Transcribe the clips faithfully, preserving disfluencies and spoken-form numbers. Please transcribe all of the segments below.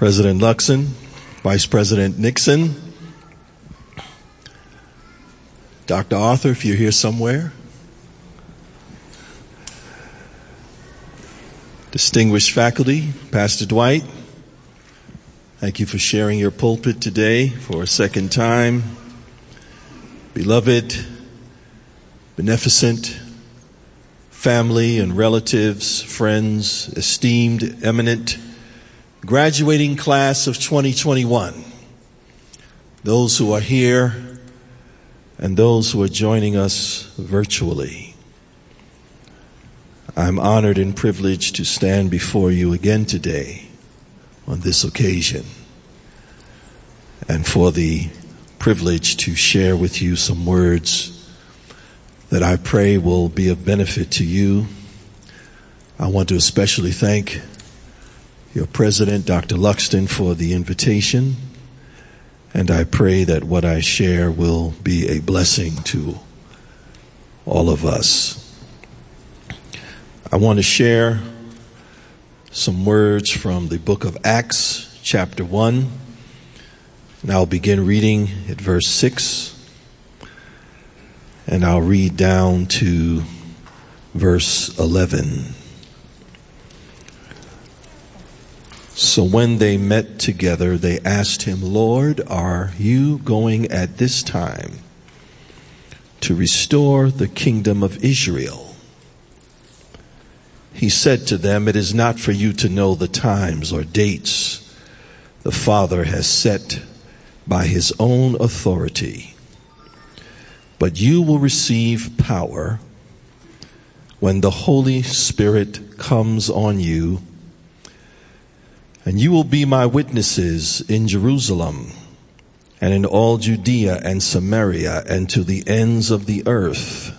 President Luxon, Vice President Nixon, Doctor Arthur, if you're here somewhere, distinguished faculty, Pastor Dwight, thank you for sharing your pulpit today for a second time. Beloved, beneficent family and relatives, friends, esteemed, eminent, graduating class of twenty twenty-one, those who are here and those who are joining us virtually. I'm honored and privileged to stand before you again today on this occasion and for the privilege to share with you some words that I pray will be of benefit to you. I want to especially thank your president, Doctor Luxton, for the invitation, and I pray that what I share will be a blessing to all of us. I want to share some words from the book of Acts, chapter one, and I'll begin reading at verse six, and I'll read down to verse eleven. So when they met together, they asked him, "Lord, are you going at this time to restore the kingdom of Israel?" He said to them, "It is not for you to know the times or dates the Father has set by his own authority, but you will receive power when the Holy Spirit comes on you, and you will be my witnesses in Jerusalem and in all Judea and Samaria and to the ends of the earth."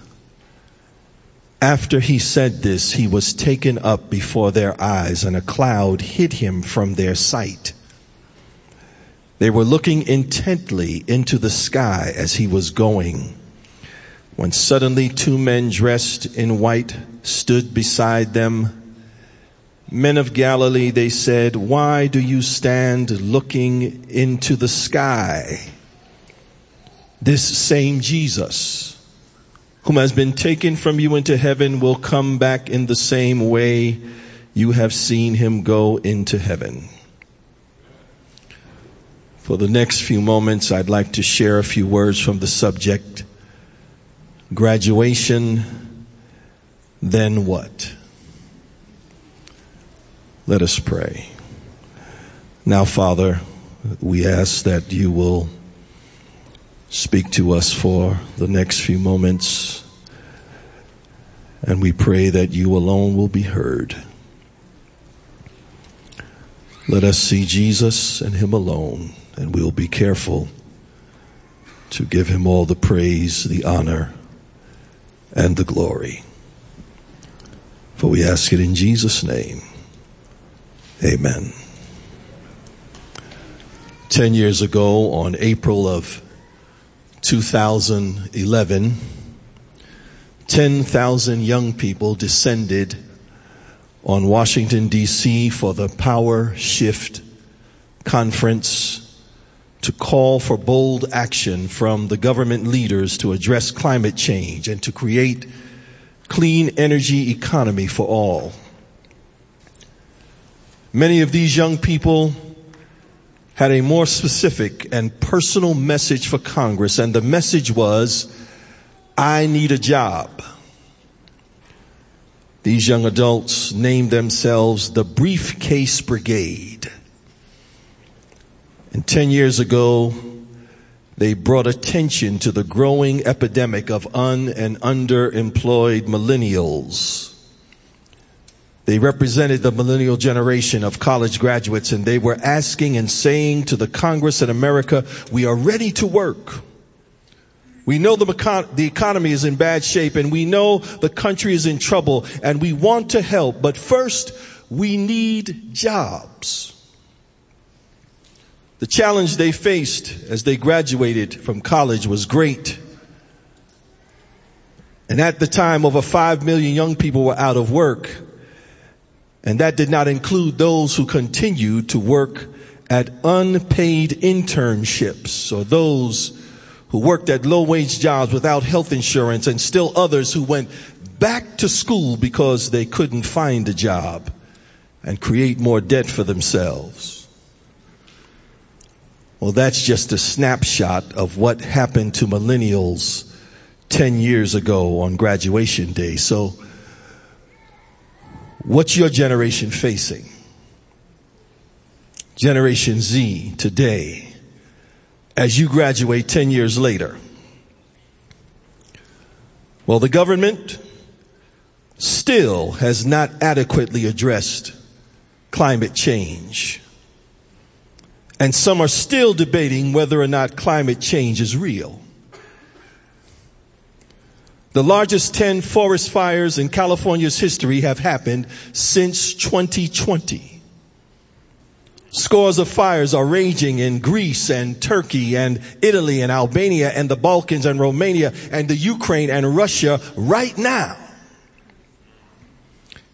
After he said this, he was taken up before their eyes, and a cloud hid him from their sight. They were looking intently into the sky as he was going, when suddenly two men dressed in white stood beside them. "Men of Galilee," they said, "why do you stand looking into the sky? This same Jesus, whom has been taken from you into heaven, will come back in the same way you have seen him go into heaven." For the next few moments, I'd like to share a few words from the subject, graduation, then what? Let us pray. Now, Father, we ask that you will speak to us for the next few moments, and we pray that you alone will be heard. Let us see Jesus and him alone, and we'll be careful to give him all the praise, the honor, and the glory. For we ask it in Jesus' name. Amen. Ten years ago, on April of two thousand eleven, ten thousand young people descended on Washington, D C for the Power Shift Conference to call for bold action from the government leaders to address climate change and to create clean energy economy for all. Many of these young people had a more specific and personal message for Congress, and the message was, "I need a job." These young adults named themselves the Briefcase Brigade. And ten years ago, they brought attention to the growing epidemic of un- and underemployed millennials. They represented the millennial generation of college graduates, and they were asking and saying to the Congress in America, "We are ready to work. We know the, econ- the economy is in bad shape, and we know the country is in trouble, and we want to help. But first, we need jobs." The challenge they faced as they graduated from college was great. And at the time, over five million young people were out of work. And that did not include those who continued to work at unpaid internships, so those who worked at low-wage jobs without health insurance, and still others who went back to school because they couldn't find a job and create more debt for themselves. Well, that's just a snapshot of what happened to millennials ten years ago on graduation day. So, what's your generation facing? Generation Z today, as you graduate ten years later. Well, the government still has not adequately addressed climate change. And some are still debating whether or not climate change is real. The largest ten forest fires in California's history have happened since twenty twenty. Scores of fires are raging in Greece and Turkey and Italy and Albania and the Balkans and Romania and the Ukraine and Russia right now.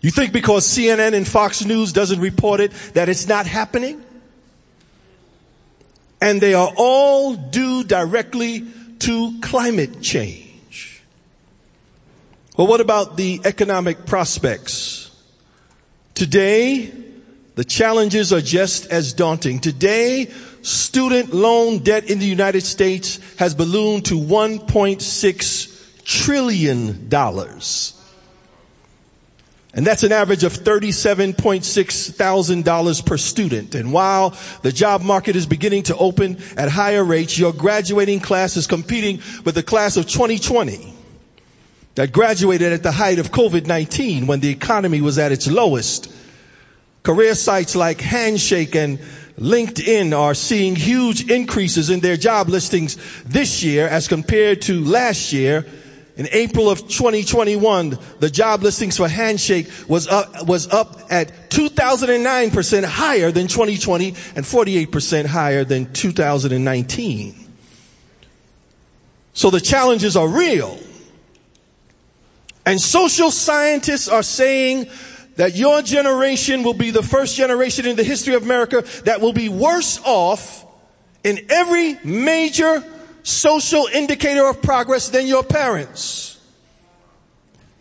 You think because C N N and Fox News doesn't report it that it's not happening? And they are all due directly to climate change. Well, what about the economic prospects? Today, the challenges are just as daunting. Today, student loan debt in the United States has ballooned to one point six trillion dollars. And that's an average of thirty-seven point six thousand dollars per student. And while the job market is beginning to open at higher rates, your graduating class is competing with the class of twenty twenty that graduated at the height of COVID nineteen when the economy was at its lowest. Career sites like Handshake and LinkedIn are seeing huge increases in their job listings this year as compared to last year. In April of twenty twenty-one, the job listings for Handshake was up, was up at two thousand nine percent higher than twenty twenty and forty-eight percent higher than two thousand nineteen. So the challenges are real. And social scientists are saying that your generation will be the first generation in the history of America that will be worse off in every major social indicator of progress than your parents.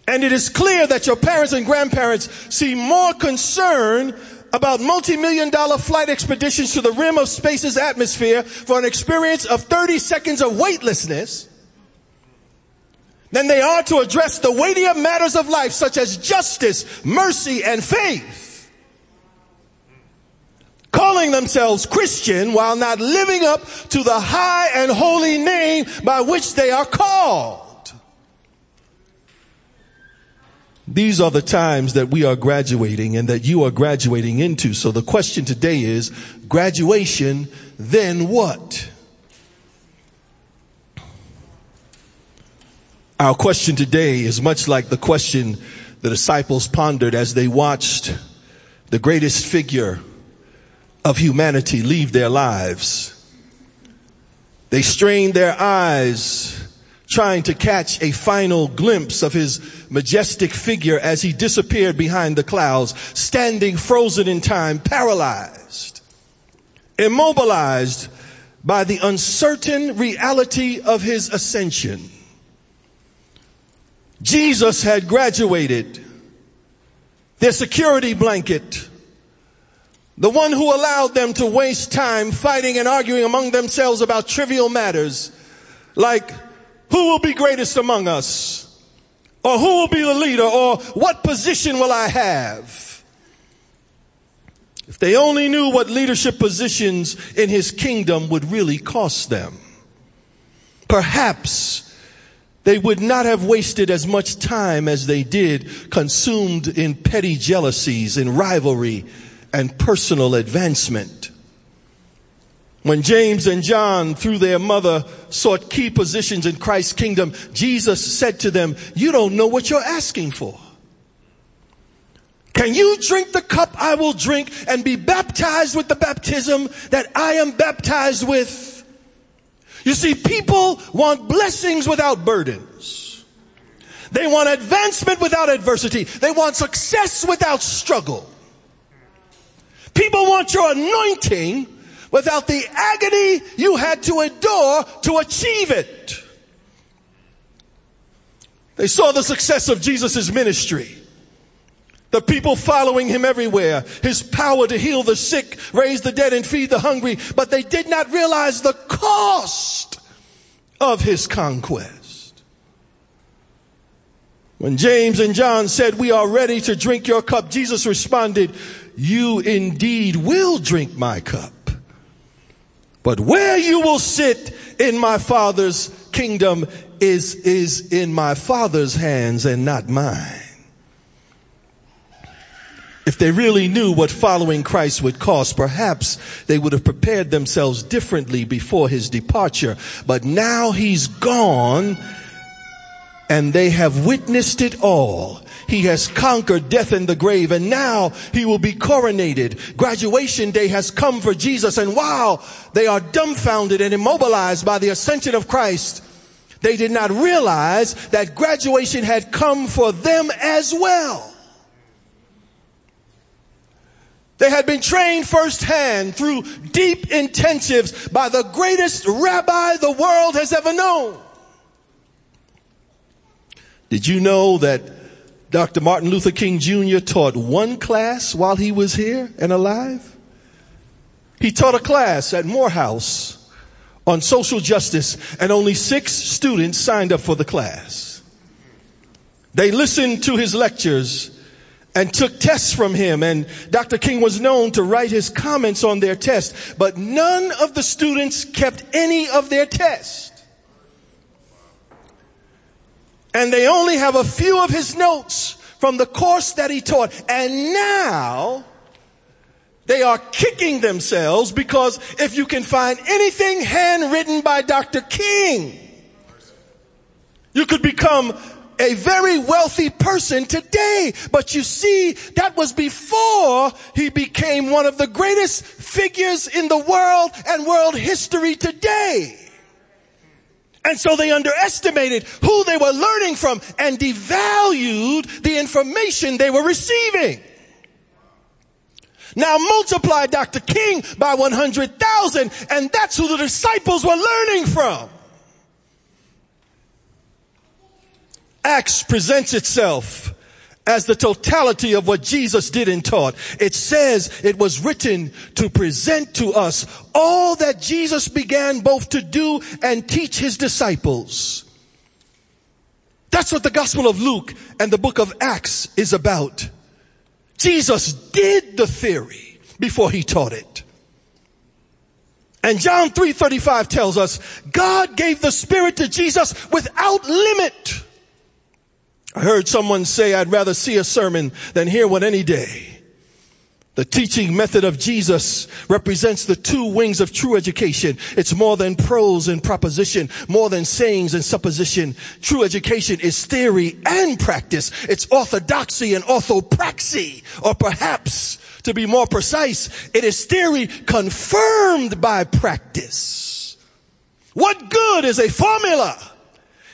And it is clear that your parents and grandparents see more concern about multi-million dollar flight expeditions to the rim of space's atmosphere for an experience of thirty seconds of weightlessness than they are to address the weightier matters of life, such as justice, mercy, and faith. Calling themselves Christian while not living up to the high and holy name by which they are called. These are the times that we are graduating and that you are graduating into. So the question today is, graduation, then what? Our question today is much like the question the disciples pondered as they watched the greatest figure of humanity leave their lives. They strained their eyes, trying to catch a final glimpse of his majestic figure as he disappeared behind the clouds, standing frozen in time, paralyzed, immobilized by the uncertain reality of his ascension. Jesus had graduated, their security blanket, the one who allowed them to waste time fighting and arguing among themselves about trivial matters like who will be greatest among us, or who will be the leader, or what position will I have. If they only knew what leadership positions in his kingdom would really cost them, perhaps they would not have wasted as much time as they did, consumed in petty jealousies, in rivalry, and personal advancement. When James and John, through their mother, sought key positions in Christ's kingdom, Jesus said to them, "You don't know what you're asking for. Can you drink the cup I will drink and be baptized with the baptism that I am baptized with?" You see, people want blessings without burdens. They want advancement without adversity. They want success without struggle. People want your anointing without the agony you had to endure to achieve it. They saw the success of Jesus' ministry. The people following him everywhere. His power to heal the sick, raise the dead, and feed the hungry. But they did not realize the cost of his conquest. When James and John said, "We are ready to drink your cup," Jesus responded, "You indeed will drink my cup. But where you will sit in my Father's kingdom is, is in my Father's hands and not mine." If they really knew what following Christ would cost, perhaps they would have prepared themselves differently before his departure. But now he's gone, and they have witnessed it all. He has conquered death and the grave, and now he will be coronated. Graduation day has come for Jesus, and while they are dumbfounded and immobilized by the ascension of Christ, they did not realize that graduation had come for them as well. They had been trained firsthand through deep intensives by the greatest rabbi the world has ever known. Did you know that Doctor Martin Luther King Junior taught one class while he was here and alive? He taught a class at Morehouse on social justice, and only six students signed up for the class. They listened to his lectures and took tests from him, and Doctor King was known to write his comments on their tests, but none of the students kept any of their tests. And they only have a few of his notes from the course that he taught. And now they are kicking themselves, because if you can find anything handwritten by Doctor King, you could become a very wealthy person today. But you see, that was before he became one of the greatest figures in the world and world history today. And so they underestimated who they were learning from and devalued the information they were receiving. Now multiply Doctor King by one hundred thousand, and that's who the disciples were learning from. Acts presents itself as the totality of what Jesus did and taught. It says it was written to present to us all that Jesus began both to do and teach his disciples. That's what the Gospel of Luke and the book of Acts is about. Jesus did the theory before he taught it. And John three thirty-five tells us God gave the Spirit to Jesus without limit. I heard someone say, "I'd rather see a sermon than hear one any day." The teaching method of Jesus represents the two wings of true education. It's more than prose and proposition, more than sayings and supposition. True education is theory and practice. It's orthodoxy and orthopraxy, or perhaps, to be more precise, it is theory confirmed by practice. What good is a formula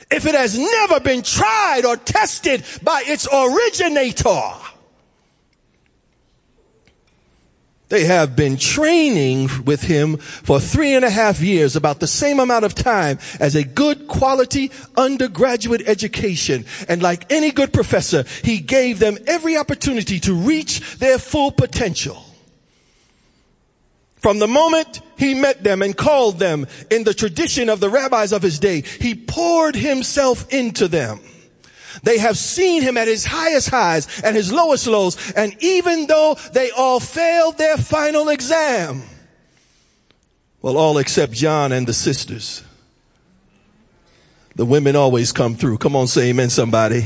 if it has never been tried or tested by its originator? They have been training with him for three and a half years, about the same amount of time as a good quality undergraduate education. And like any good professor, he gave them every opportunity to reach their full potential. From the moment he met them and called them in the tradition of the rabbis of his day, he poured himself into them. They have seen him at his highest highs and his lowest lows, and even though they all failed their final exam, well, all except John and the sisters. The women always come through. Come on, say amen, somebody.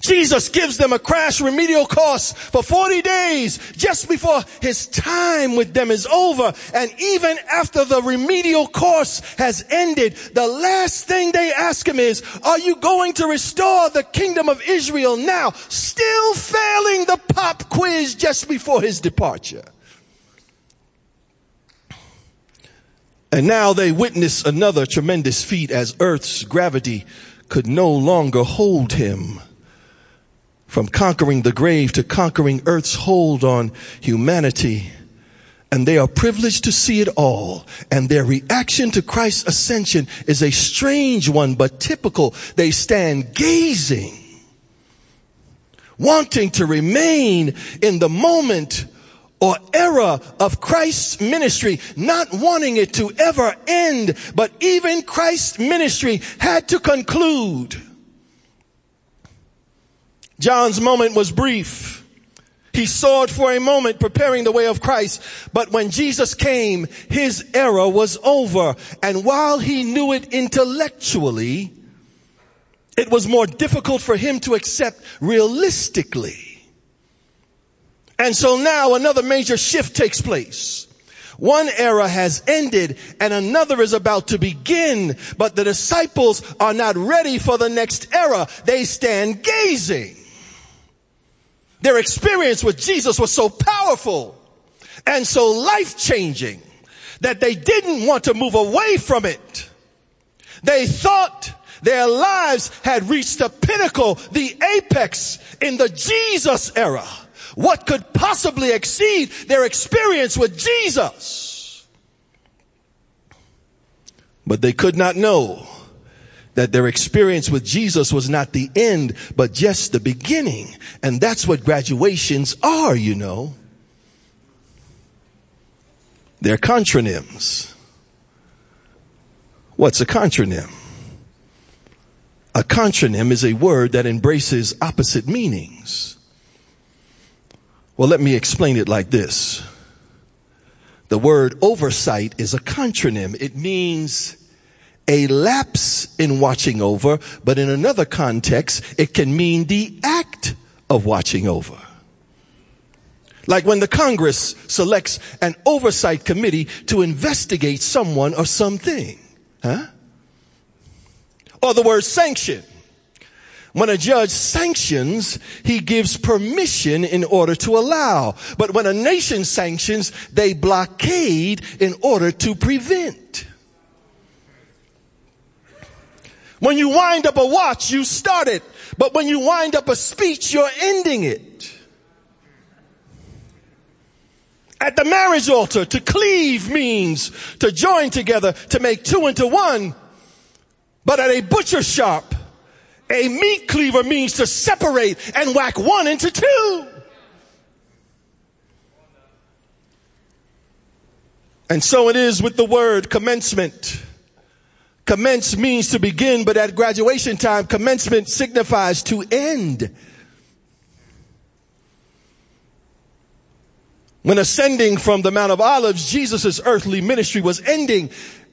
Jesus gives them a crash remedial course for forty days just before his time with them is over. And even after the remedial course has ended, the last thing they ask him is, "Are you going to restore the kingdom of Israel now?" Still failing the pop quiz just before his departure. And now they witness another tremendous feat, as earth's gravity could no longer hold him. From conquering the grave to conquering earth's hold on humanity and they are privileged to see it all. And their reaction to Christ's ascension is a strange one, but typical. They stand gazing, wanting to remain in the moment or era of Christ's ministry, not wanting it to ever end. But even Christ's ministry had to conclude. John's moment was brief. He soared for a moment, preparing the way of Christ. But when Jesus came, his era was over. And while he knew it intellectually, it was more difficult for him to accept realistically. And so now another major shift takes place. One era has ended and another is about to begin, but the disciples are not ready for the next era. They stand gazing. Their experience with Jesus was so powerful and so life-changing that they didn't want to move away from it. They thought their lives had reached the pinnacle, the apex in the Jesus era. What could possibly exceed their experience with Jesus? But they could not know that their experience with Jesus was not the end, but just the beginning. And that's what graduations are, you know. They're contronyms. What's a contronym? A contronym is a word that embraces opposite meanings. Well, let me explain it like this. The word oversight is a contronym. It means a lapse in watching over, but in another context, it can mean the act of watching over. Like when the Congress selects an oversight committee to investigate someone or something. Huh? Or the word sanction. When a judge sanctions, he gives permission in order to allow. But when a nation sanctions, they blockade in order to prevent. When you wind up a watch, you start it. But when you wind up a speech, you're ending it. At the marriage altar, to cleave means to join together, to make two into one. But at a butcher shop, a meat cleaver means to separate and whack one into two. And so it is with the word commencement. Commence means to begin, but at graduation time, commencement signifies to end. When ascending from the Mount of Olives, Jesus' earthly ministry was ending.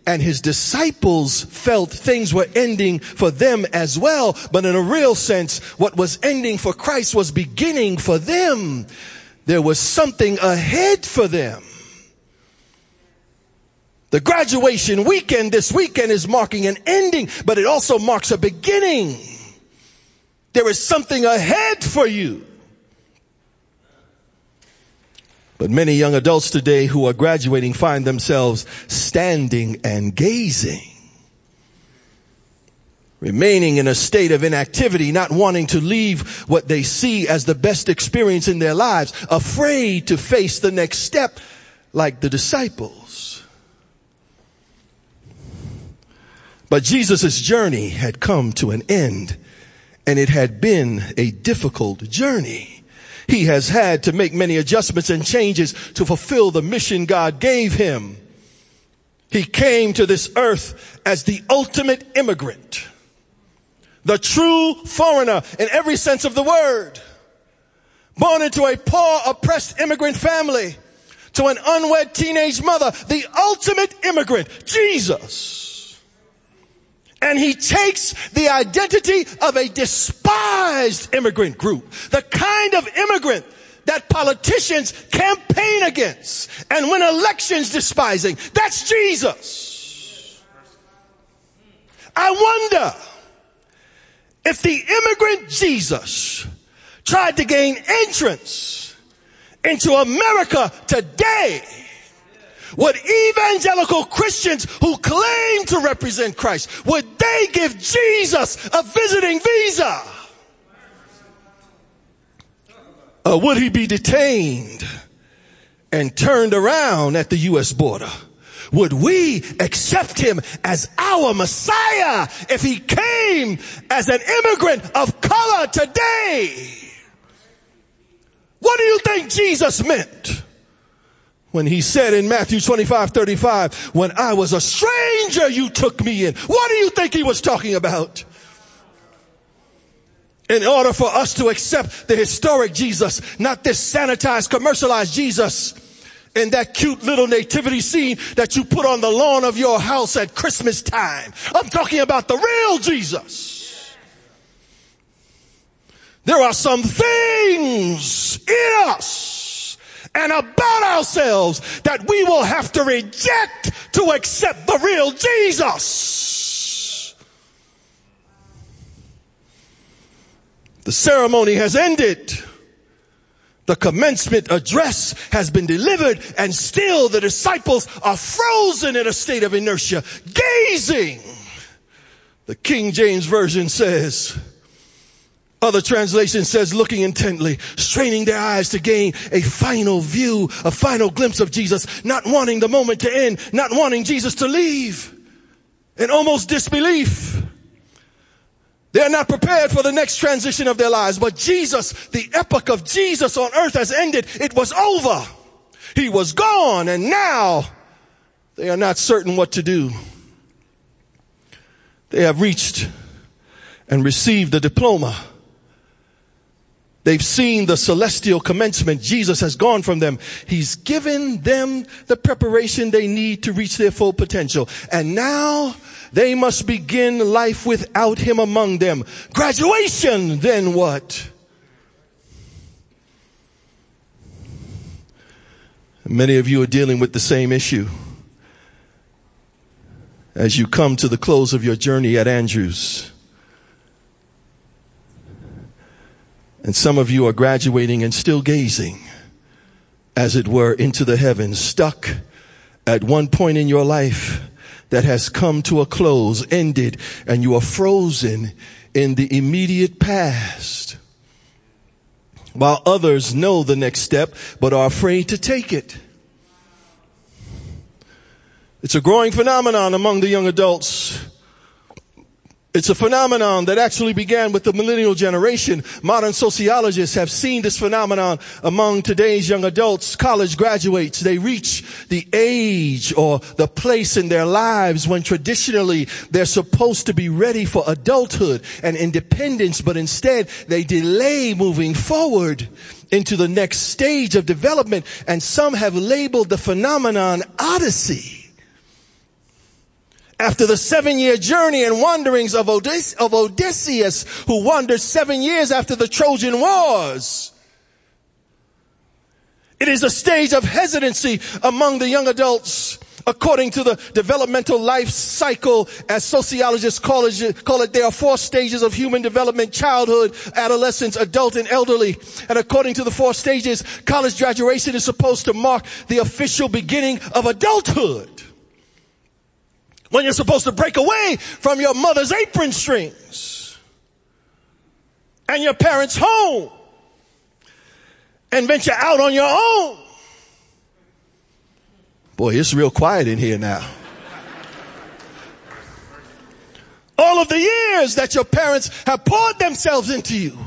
And his disciples felt things were ending for them as well. But in a real sense, what was ending for Christ was beginning for them. There was something ahead for them. The graduation weekend this weekend is marking an ending, but it also marks a beginning. There is something ahead for you. But many young adults today who are graduating find themselves standing and gazing, remaining in a state of inactivity, not wanting to leave what they see as the best experience in their lives, afraid to face the next step like the disciples. But Jesus' journey had come to an end, and it had been a difficult journey. He has had to make many adjustments and changes to fulfill the mission God gave him. He came to this earth as the ultimate immigrant, the true foreigner in every sense of the word, born into a poor, oppressed immigrant family, to an unwed teenage mother, the ultimate immigrant, Jesus. And he takes the identity of a despised immigrant group, the kind of immigrant that politicians campaign against and win elections despising. That's Jesus. I wonder if the immigrant Jesus tried to gain entrance into America today, would evangelical Christians who claim to represent Christ, would they give Jesus a visiting visa? Or would he be detained and turned around at the U S border, would we accept him as our Messiah if he came as an immigrant of color today? What do you think Jesus meant when he said in Matthew twenty-five thirty-five, when I was a stranger, you took me in? What do you think he was talking about? In order for us to accept the historic Jesus, not this sanitized, commercialized Jesus, and that cute little nativity scene that you put on the lawn of your house at Christmas time. I'm talking about the real Jesus. There are some things in us and about ourselves that we will have to reject to accept the real Jesus. The ceremony has ended. The commencement address has been delivered, and still the disciples are frozen in a state of inertia, gazing. The King James Version says, other translation says, looking intently, straining their eyes to gain a final view, a final glimpse of Jesus, not wanting the moment to end, not wanting Jesus to leave, in almost disbelief. They are not prepared for the next transition of their lives. But Jesus, the epoch of Jesus on earth has ended. It was over. He was gone. And now they are not certain what to do. They have reached and received a diploma. They've seen the celestial commencement. Jesus has gone from them. He's given them the preparation they need to reach their full potential. And now they must begin life without him among them. Graduation, then what? Many of you are dealing with the same issue as you come to the close of your journey at Andrews. And some of you are graduating and still gazing, as it were, into the heavens, stuck at one point in your life that has come to a close, ended, and you are frozen in the immediate past. While others know the next step, but are afraid to take it. It's a growing phenomenon among the young adults. It's a phenomenon that actually began with the millennial generation. Modern sociologists have seen this phenomenon among today's young adults, college graduates. They reach the age or the place in their lives when traditionally they're supposed to be ready for adulthood and independence, but instead they delay moving forward into the next stage of development. And some have labeled the phenomenon Odyssey. After the seven-year journey and wanderings of Odysseus, of Odysseus, who wandered seven years after the Trojan Wars. It is a stage of hesitancy among the young adults, according to the developmental life cycle, as sociologists call it, call it. There are four stages of human development: childhood, adolescence, adult, and elderly. And according to the four stages, college graduation is supposed to mark the official beginning of adulthood, when you're supposed to break away from your mother's apron strings and your parents' home and venture out on your own. Boy, it's real quiet in here now. All of the years that your parents have poured themselves into you,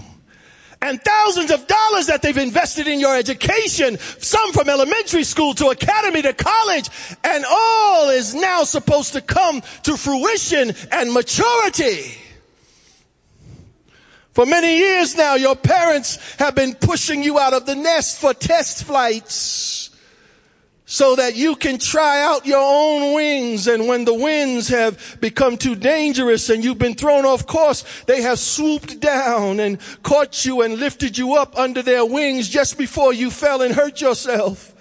and thousands of dollars that they've invested in your education, some from elementary school to academy to college, and all is now supposed to come to fruition and maturity. For many years now, your parents have been pushing you out of the nest for test flights so that you can try out your own wings. And when the winds have become too dangerous and you've been thrown off course, they have swooped down and caught you and lifted you up under their wings just before you fell and hurt yourself.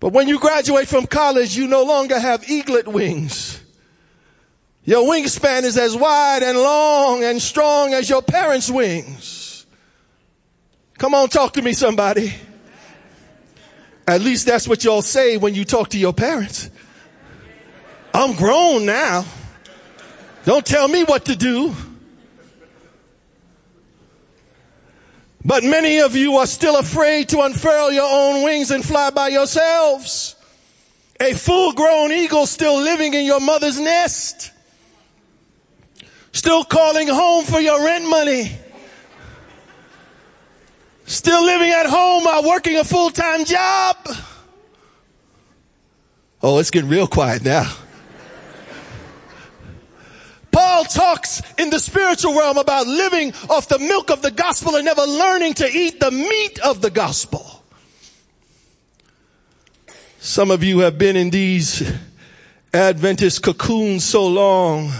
But when you graduate from college, you no longer have eaglet wings. Your wingspan is as wide and long and strong as your parents' wings. Come on, talk to me, somebody. At least that's what y'all say when you talk to your parents. I'm grown now. Don't tell me what to do. But many of you are still afraid to unfurl your own wings and fly by yourselves. A full-grown eagle still living in your mother's nest. Still calling home for your rent money. Still living at home while working a full-time job. Oh, it's getting real quiet now. Paul talks in the spiritual realm about living off the milk of the gospel and never learning to eat the meat of the gospel. Some of you have been in these Adventist cocoons so long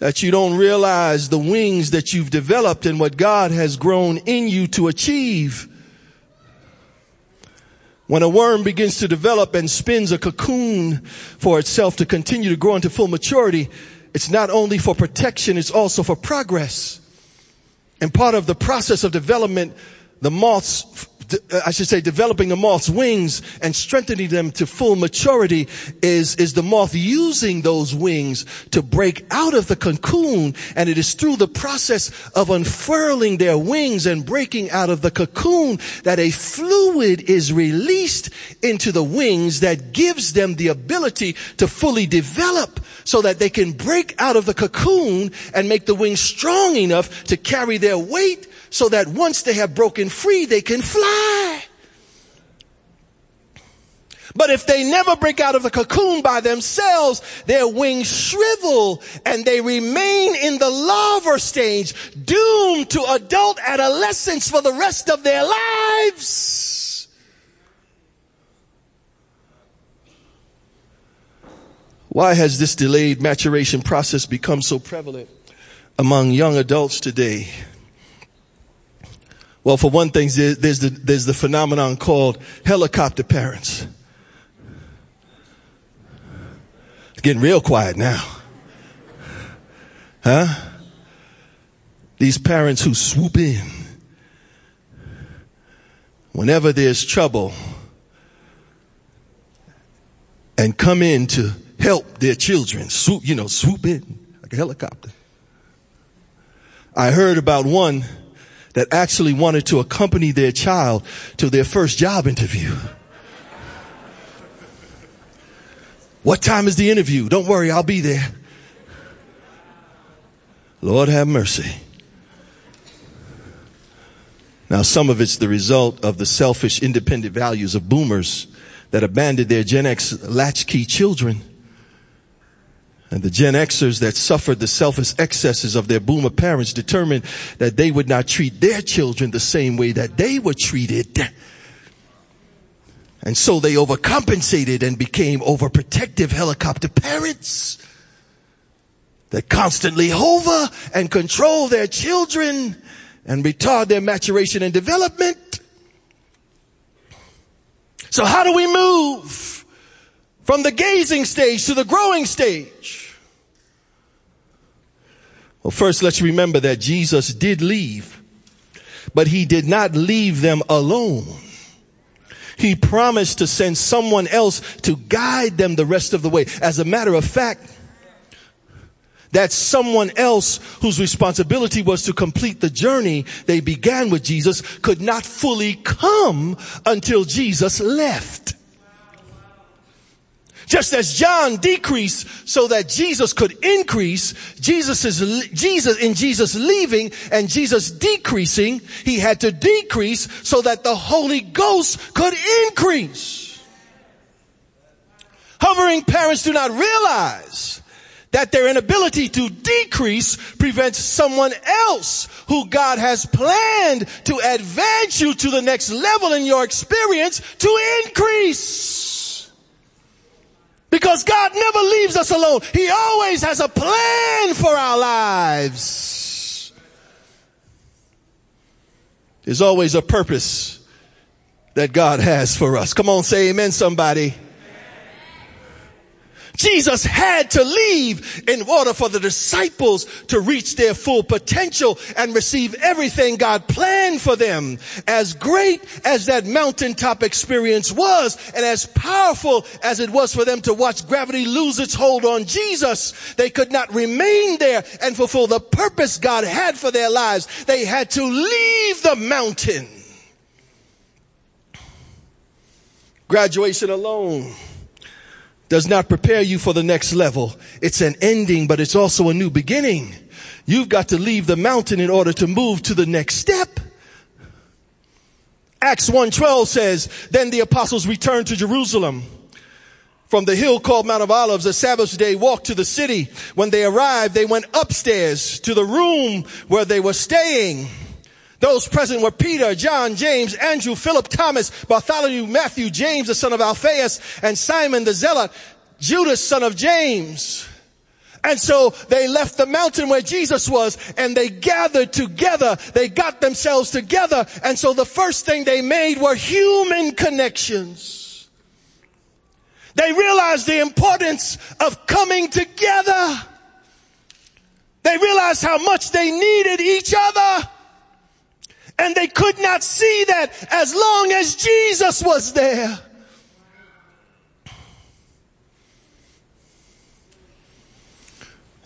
that you don't realize the wings that you've developed and what God has grown in you to achieve. When a worm begins to develop and spins a cocoon for itself to continue to grow into full maturity, it's not only for protection, it's also for progress. And part of the process of development, the moth's, I should say developing the moth's wings and strengthening them to full maturity is, is the moth using those wings to break out of the cocoon. And it is through the process of unfurling their wings and breaking out of the cocoon that a fluid is released into the wings that gives them the ability to fully develop so that they can break out of the cocoon and make the wings strong enough to carry their weight so that once they have broken free, they can fly. But if they never break out of the cocoon by themselves, their wings shrivel and they remain in the larva stage, doomed to adult adolescence for the rest of their lives. Why has this delayed maturation process become so prevalent among young adults today? Well, for one thing, there's the, there's the phenomenon called helicopter parents. It's getting real quiet now. Huh? These parents who swoop in whenever there's trouble and come in to help their children. Swoop, you know, swoop in like a helicopter. I heard about one that actually wanted to accompany their child to their first job interview. What time is the interview? Don't worry, I'll be there. Lord have mercy. Now, some of it's the result of the selfish, independent values of boomers that abandoned their Gen X latchkey children. And the Gen Xers that suffered the selfish excesses of their boomer parents determined that they would not treat their children the same way that they were treated. And so they overcompensated and became overprotective helicopter parents that constantly hover and control their children and retard their maturation and development. So how do we move from the gazing stage to the growing stage? Well, first, let's remember that Jesus did leave, but he did not leave them alone. He promised to send someone else to guide them the rest of the way. As a matter of fact, that someone else whose responsibility was to complete the journey they began with Jesus could not fully come until Jesus left. Just as John decreased so that Jesus could increase, Jesus is, Jesus, in Jesus leaving and Jesus decreasing, he had to decrease so that the Holy Ghost could increase. Hovering parents do not realize that their inability to decrease prevents someone else who God has planned to advance you to the next level in your experience to increase. Because God never leaves us alone. He always has a plan for our lives. There's always a purpose that God has for us. Come on, say amen, somebody. Jesus had to leave in order for the disciples to reach their full potential and receive everything God planned for them. As great as that mountaintop experience was, and as powerful as it was for them to watch gravity lose its hold on Jesus, they could not remain there and fulfill the purpose God had for their lives. They had to leave the mountain. Graduation alone does not prepare you for the next level. It's an ending, but it's also a new beginning. You've got to leave the mountain in order to move to the next step. Acts one twelve says, then the apostles returned to Jerusalem from the hill called Mount of Olives, a Sabbath day walk to the city. When they arrived, they went upstairs to the room where they were staying. Those present were Peter, John, James, Andrew, Philip, Thomas, Bartholomew, Matthew, James, the son of Alphaeus, and Simon the Zealot, Judas, son of James. And so they left the mountain where Jesus was, and they gathered together. They got themselves together. And so the first thing they made were human connections. They realized the importance of coming together. They realized how much they needed each other. And they could not see that as long as Jesus was there.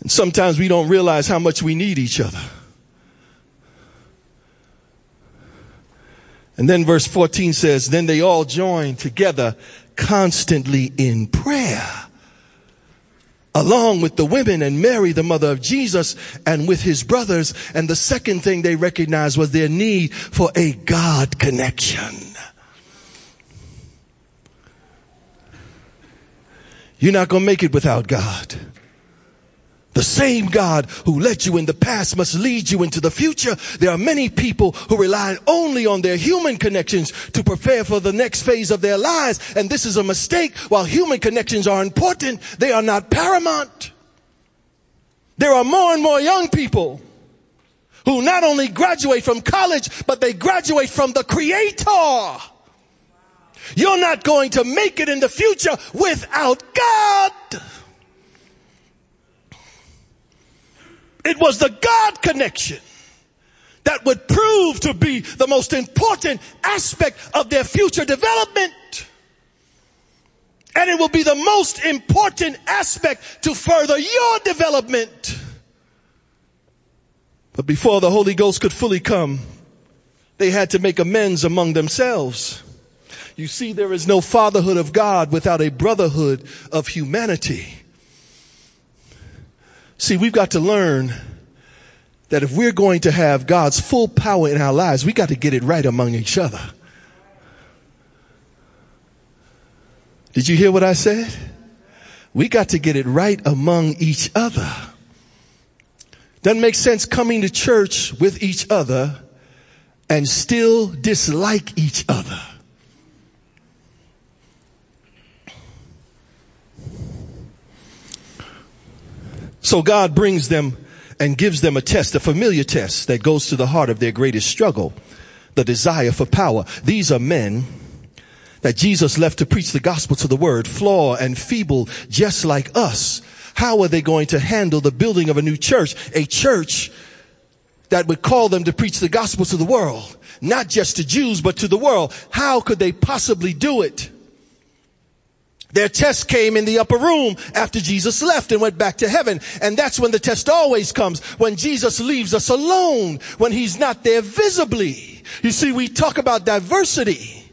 And sometimes we don't realize how much we need each other. And then verse fourteen says, then they all joined together constantly in prayer, along with the women and Mary, the mother of Jesus, and with his brothers. And the second thing they recognized was their need for a God connection. You're not going to make it without God. The same God who led you in the past must lead you into the future. There are many people who rely only on their human connections to prepare for the next phase of their lives. And this is a mistake. While human connections are important, they are not paramount. There are more and more young people who not only graduate from college, but they graduate from the Creator. You're not going to make it in the future without God. It was the God connection that would prove to be the most important aspect of their future development. And it will be the most important aspect to further your development. But before the Holy Ghost could fully come, they had to make amends among themselves. You see, there is no fatherhood of God without a brotherhood of humanity. See, we've got to learn that if we're going to have God's full power in our lives, we got to get it right among each other. Did you hear what I said? We got to get it right among each other. Doesn't make sense coming to church with each other and still dislike each other. So God brings them and gives them a test, a familiar test that goes to the heart of their greatest struggle, the desire for power. These are men that Jesus left to preach the gospel to the world, flawed and feeble, just like us. How are they going to handle the building of a new church, a church that would call them to preach the gospel to the world, not just to Jews, but to the world? How could they possibly do it? Their test came in the upper room after Jesus left and went back to heaven. And that's when the test always comes, when Jesus leaves us alone, when he's not there visibly. You see, we talk about diversity,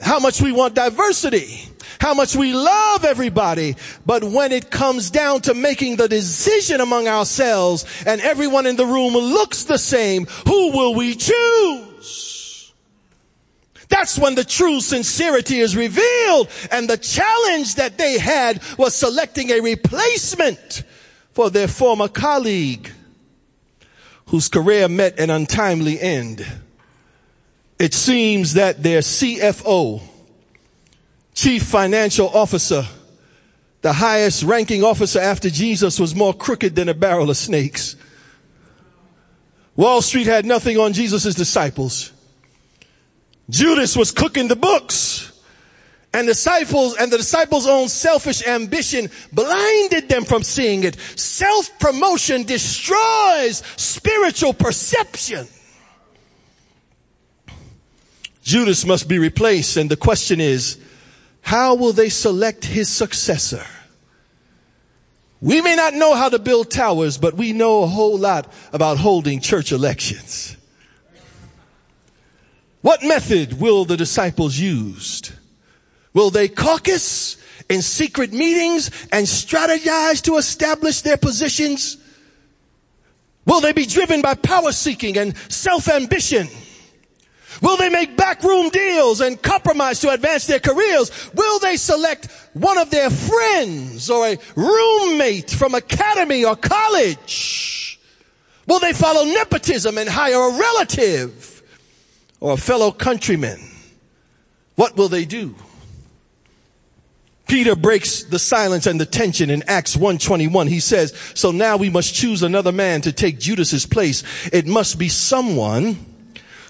how much we want diversity, how much we love everybody. But when it comes down to making the decision among ourselves and everyone in the room looks the same, who will we choose? That's when the true sincerity is revealed. And the challenge that they had was selecting a replacement for their former colleague whose career met an untimely end. It seems that their C F O, chief financial officer, the highest ranking officer after Jesus, was more crooked than a barrel of snakes. Wall Street had nothing on Jesus' disciples. Judas was cooking the books, And disciples and the disciples' own selfish ambition blinded them from seeing it. Self-promotion destroys spiritual perception. Judas must be replaced, and the question is, how will they select his successor? We may not know how to build towers, but we know a whole lot about holding church elections. What method will the disciples use? Will they caucus in secret meetings and strategize to establish their positions? Will they be driven by power-seeking and self-ambition? Will they make backroom deals and compromise to advance their careers? Will they select one of their friends or a roommate from academy or college? Will they follow nepotism and hire a relative or a fellow countryman? What will they do? Peter breaks the silence and the tension in Acts one twenty-one. He says, so now we must choose another man to take Judas's place. It must be someone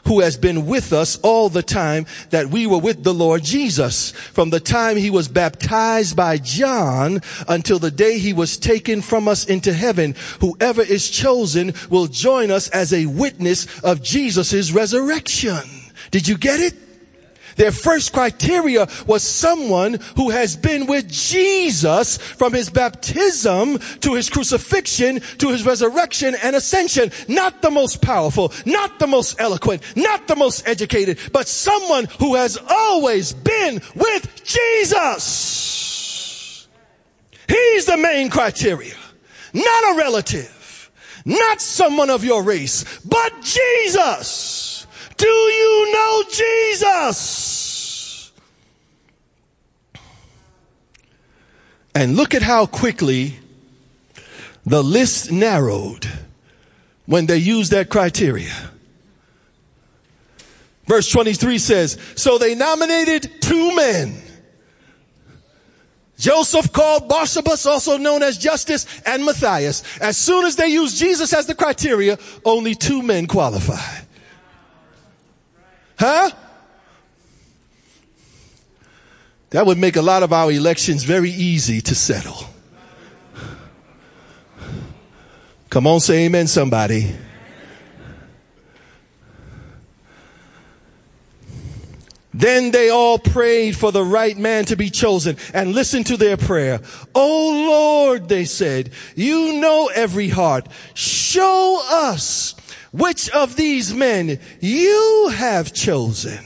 who has been with us all the time that we were with the Lord Jesus, from the time he was baptized by John until the day he was taken from us into heaven. Whoever is chosen will join us as a witness of Jesus' resurrection. Did you get it? Their first criteria was someone who has been with Jesus from his baptism to his crucifixion to his resurrection and ascension. Not the most powerful, not the most eloquent, not the most educated, but someone who has always been with Jesus. He's the main criteria, not a relative, not someone of your race, but Jesus. Do you know Jesus? And look at how quickly the list narrowed when they used that criteria. Verse twenty-three says, so they nominated two men, Joseph called Barsabas, also known as Justus, and Matthias. As soon as they used Jesus as the criteria, only two men qualified. Huh? That would make a lot of our elections very easy to settle. Come on, say amen, somebody. Then they all prayed for the right man to be chosen, and listen to their prayer. Oh Lord, they said, you know every heart. Show us which of these men you have chosen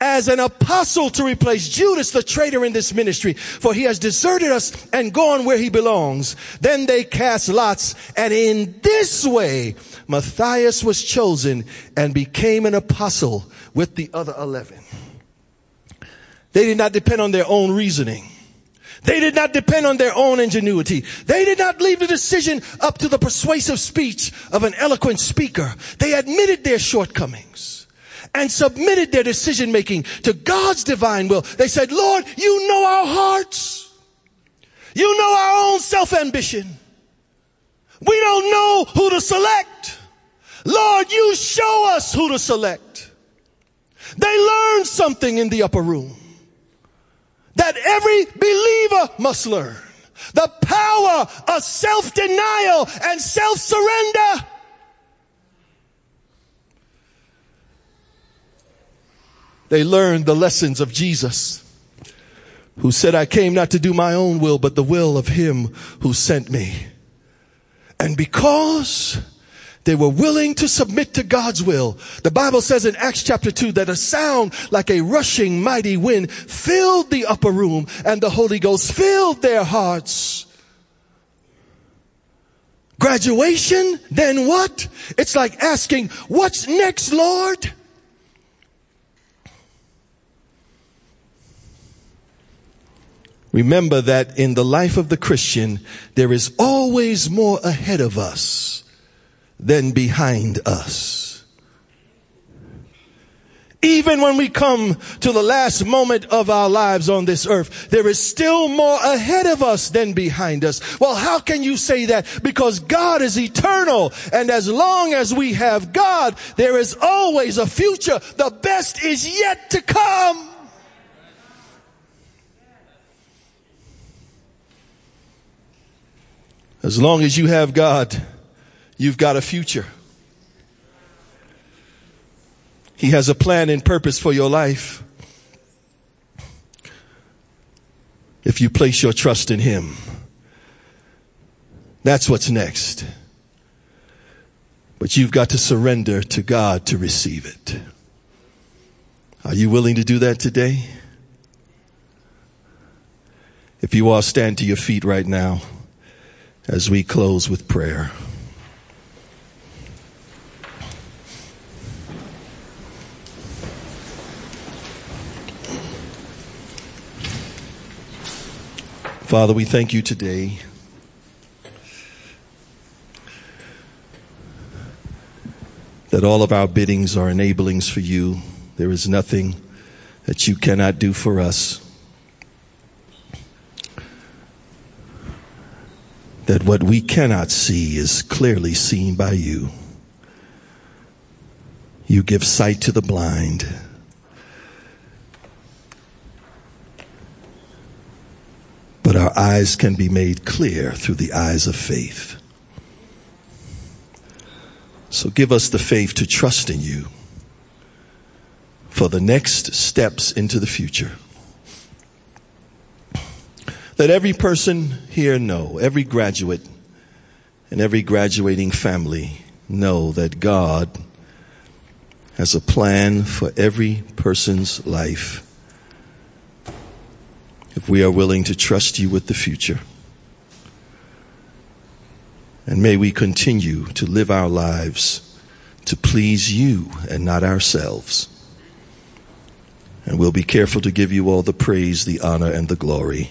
as an apostle to replace Judas, the traitor, in this ministry, for he has deserted us and gone where he belongs. Then they cast lots, and in this way, Matthias was chosen and became an apostle with the other eleven. They did not depend on their own reasoning. They did not depend on their own ingenuity. They did not leave the decision up to the persuasive speech of an eloquent speaker. They admitted their shortcomings and submitted their decision making to God's divine will. They said, Lord, you know our hearts. You know our own self-ambition. We don't know who to select. Lord, you show us who to select. They learned something in the upper room that every believer must learn: the power of self-denial and self-surrender. They learned the lessons of Jesus, who said, I came not to do my own will, but the will of him who sent me. And because they were willing to submit to God's will, the Bible says in Acts chapter two that a sound like a rushing mighty wind filled the upper room, and the Holy Ghost filled their hearts. Graduation, then what? It's like asking, what's next, Lord? Remember that in the life of the Christian, there is always more ahead of us than behind us. Even when we come to the last moment of our lives on this earth, there is still more ahead of us than behind us. Well, how can you say that? Because God is eternal, and as long as we have God, there is always a future. The best is yet to come. As long as you have God, you've got a future. He has a plan and purpose for your life. If you place your trust in him, that's what's next. But you've got to surrender to God to receive it. Are you willing to do that today? If you are, stand to your feet right now as we close with prayer. Father, we thank you today that all of our biddings are enablings for you. There is nothing that you cannot do for us. That what we cannot see is clearly seen by you. You give sight to the blind. But our eyes can be made clear through the eyes of faith. So give us the faith to trust in you for the next steps into the future. Let every person here know, every graduate and every graduating family know that God has a plan for every person's life. If we are willing to trust you with the future. And may we continue to live our lives to please you and not ourselves. And we'll be careful to give you all the praise, the honor, and the glory.